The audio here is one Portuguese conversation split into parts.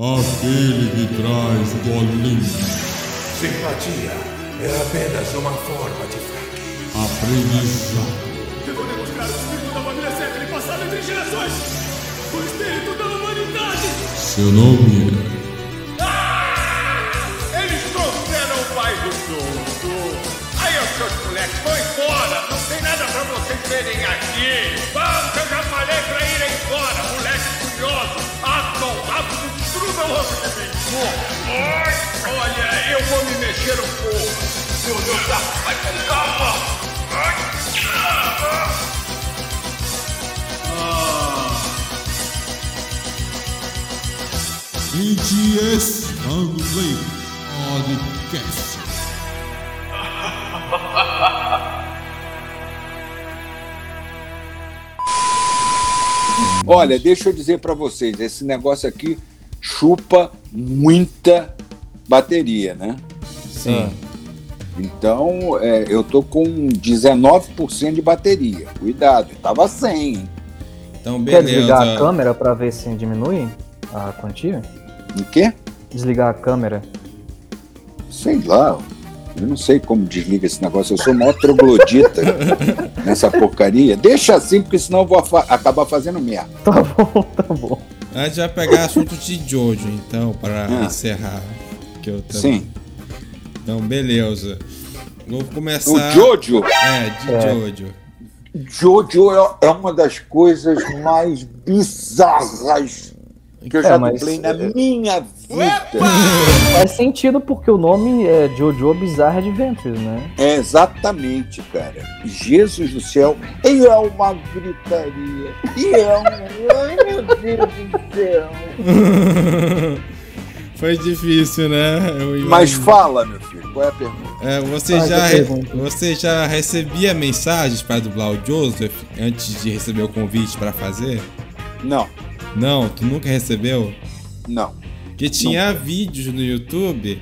Aquele que traz do Olimpo. Simpatia é apenas uma forma de fraqueza. Aprendizado. Eu vou demonstrar o espírito da família século passado entre gerações. O espírito da humanidade. Seu nome é... Eles trouxeram o pai do mundo. Aí os seus moleques vão embora. Não tem nada pra vocês verem aqui. Vamos, eu já falei pra irem embora. Moleques curiosos. Atam, rápido. Olha, eu vou me mexer um pouco. Meu Deus, vai com calma. Indies Fandubleiros Podcast. Olha, deixa eu dizer pra vocês, esse negócio aqui chupa muita bateria, né? Sim. Então, eu tô com 19% de bateria. Cuidado, tava 100. Então, beleza. Quer desligar a câmera pra ver se diminui a quantia? O quê? Desligar a câmera. Sei lá, eu não sei como desliga esse negócio. Eu sou o maior troglodita nessa porcaria. Deixa assim, porque senão eu vou acabar fazendo merda. Tá bom, tá bom. A gente vai pegar assuntos de Jojo, então, para encerrar. Que eu também... Sim. Então, beleza. Vou começar... O Jojo? Jojo. Jojo é uma das coisas mais bizarras que eu já dublei na minha vida. Faz sentido porque o nome é Jojo Bizarre Adventure, né? É, exatamente, cara. Jesus do céu. E é uma gritaria. E é Ai, meu Deus do céu. Foi difícil, né? Mas fala, meu filho, qual é a pergunta? Você já recebia mensagens para dublar o Joseph antes de receber o convite para fazer? Não. Não, tu nunca recebeu? Não. Porque tinha vídeos no YouTube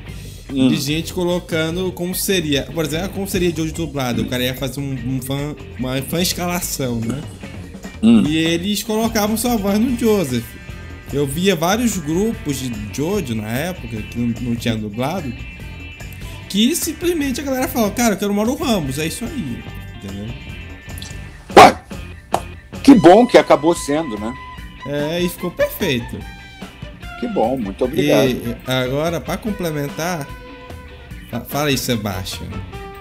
de gente colocando como seria. Por exemplo, como seria de hoje dublado. O cara ia fazer uma fã escalação, né? E eles colocavam sua voz no Joseph. Eu via vários grupos de Jojo na época, que não tinha dublado, que simplesmente a galera falou, cara, eu quero Mauro Ramos, é isso aí. Entendeu? Ué, que bom que acabou sendo, né? É, e ficou perfeito. Que bom, muito obrigado. E agora, para complementar, fala aí, Sebastião.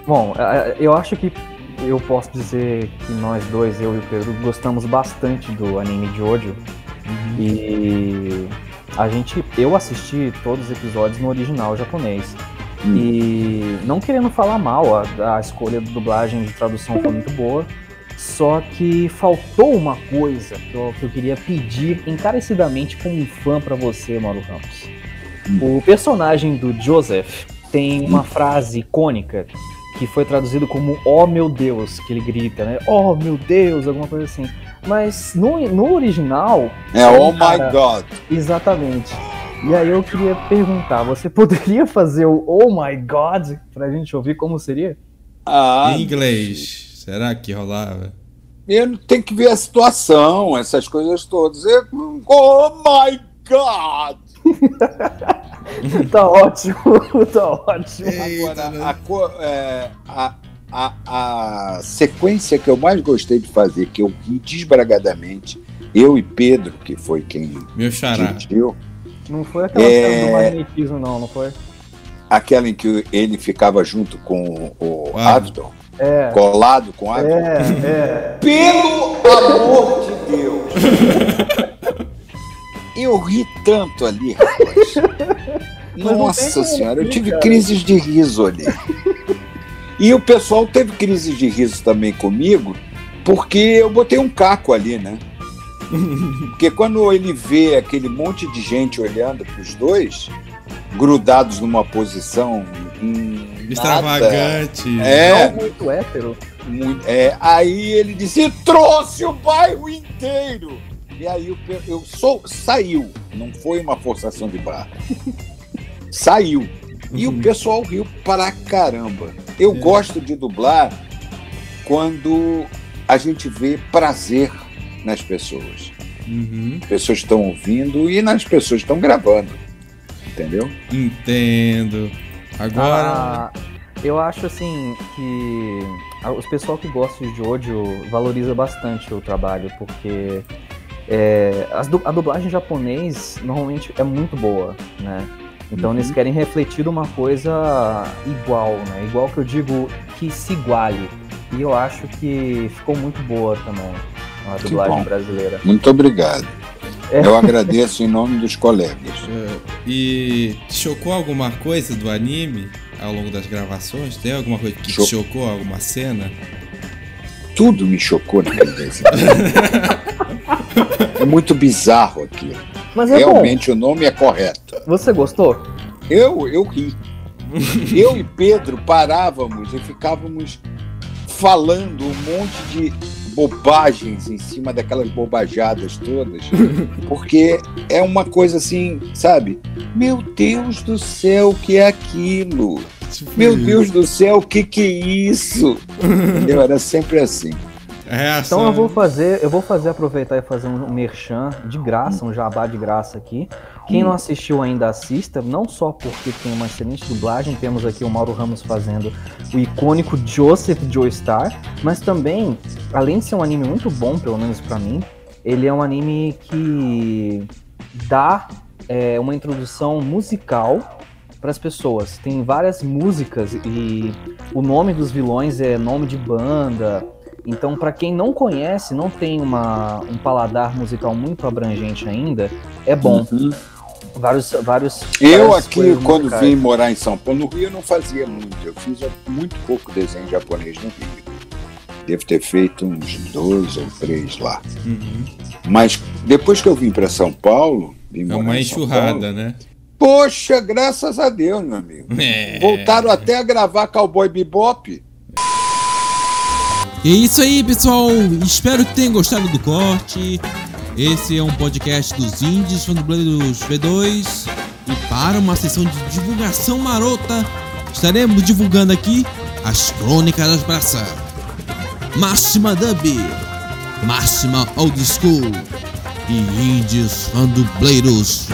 Bom, eu acho que eu posso dizer que nós dois, eu e o Pedro, gostamos bastante do anime Jojo. E eu assisti todos os episódios no original japonês. E não querendo falar mal, a escolha da dublagem de tradução foi muito boa. Só que faltou uma coisa que eu queria pedir encarecidamente como um fã pra você, Mauro Ramos. O personagem do Joseph tem uma frase icônica que foi traduzido como "Oh meu Deus", que ele grita, né? "Oh meu Deus", alguma coisa assim. Mas no original... "Oh my God". Exatamente. E aí eu queria perguntar, você poderia fazer o "Oh my God" pra gente ouvir como seria? Em inglês... Será que rolava? Eu tenho que ver a situação, essas coisas todas. Oh my God! Tá ótimo, tá ótimo. Eita, a sequência que eu mais gostei de fazer, que eu vi desbragadamente, eu e Pedro, que foi quem... Meu xará. Não foi aquela cena do magnetismo, não foi? Aquela em que ele ficava junto com o Abdon? Colado com água? Pelo amor de Deus! Eu ri tanto ali, rapaz. Nossa senhora, eu tive crises de riso ali. E o pessoal teve crises de riso também comigo, porque eu botei um caco ali, né? Porque quando ele vê aquele monte de gente olhando pros dois, grudados numa posição extravagante. É muito hétero. Aí ele disse, trouxe o bairro inteiro. E aí saiu. Não foi uma forçação de barra. Saiu. E o pessoal riu pra caramba. Eu gosto de dublar quando a gente vê prazer nas pessoas. As pessoas estão ouvindo e nas pessoas estão gravando. entendeu? Entendo. Agora... eu acho, assim, que o pessoal que gosta de Jojo valoriza bastante o trabalho, porque a dublagem japonês normalmente é muito boa, né? Então eles querem refletir uma coisa igual, né? Igual que eu digo, que se iguale. E eu acho que ficou muito boa também a dublagem brasileira. Muito obrigado. Eu agradeço em nome dos colegas. E chocou alguma coisa do anime ao longo das gravações? Tem alguma coisa que te chocou? Alguma cena? Tudo me chocou na cabeça. É muito bizarro aquilo. Mas é realmente bom. O nome é correto. Você gostou? Eu ri. Eu e Pedro parávamos e ficávamos falando um monte de bobagens em cima daquelas bobajadas todas, porque é uma coisa assim, sabe? Meu Deus do céu, o que é aquilo? Meu Deus do céu, o que é isso? Eu era sempre assim. Então eu vou fazer aproveitar e fazer um merchan de graça, um jabá de graça aqui. Quem não assistiu ainda, assista, não só porque tem uma excelente dublagem, temos aqui o Mauro Ramos fazendo o icônico Joseph Joestar, mas também, além de ser um anime muito bom, pelo menos pra mim, ele é um anime que dá uma introdução musical para as pessoas. Tem várias músicas e o nome dos vilões é nome de banda. Então, para quem não conhece, não tem um paladar musical muito abrangente ainda, é bom. Uhum. Vários. Eu aqui, quando vim morar em São Paulo, no Rio eu não fazia muito. Eu fiz muito pouco desenho japonês no Rio. Devo ter feito uns 2 ou 3 lá. Uhum. Mas depois que eu vim para São Paulo... uma enxurrada, Paulo, né? Poxa, graças a Deus, meu amigo. Voltaram até a gravar Cowboy Bebop. E é isso aí, pessoal, espero que tenham gostado do corte. Esse é um podcast dos Indies Fandubleiros V2. E para uma sessão de divulgação marota, estaremos divulgando aqui as Crônicas das Braças, Máxima Dub, Máxima Old School e Indies Fandubleiros.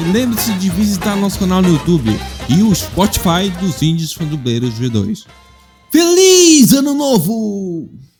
E lembre-se de visitar nosso canal no YouTube e o Spotify dos Indies Fandubleiros V2. Feliz Ano Novo!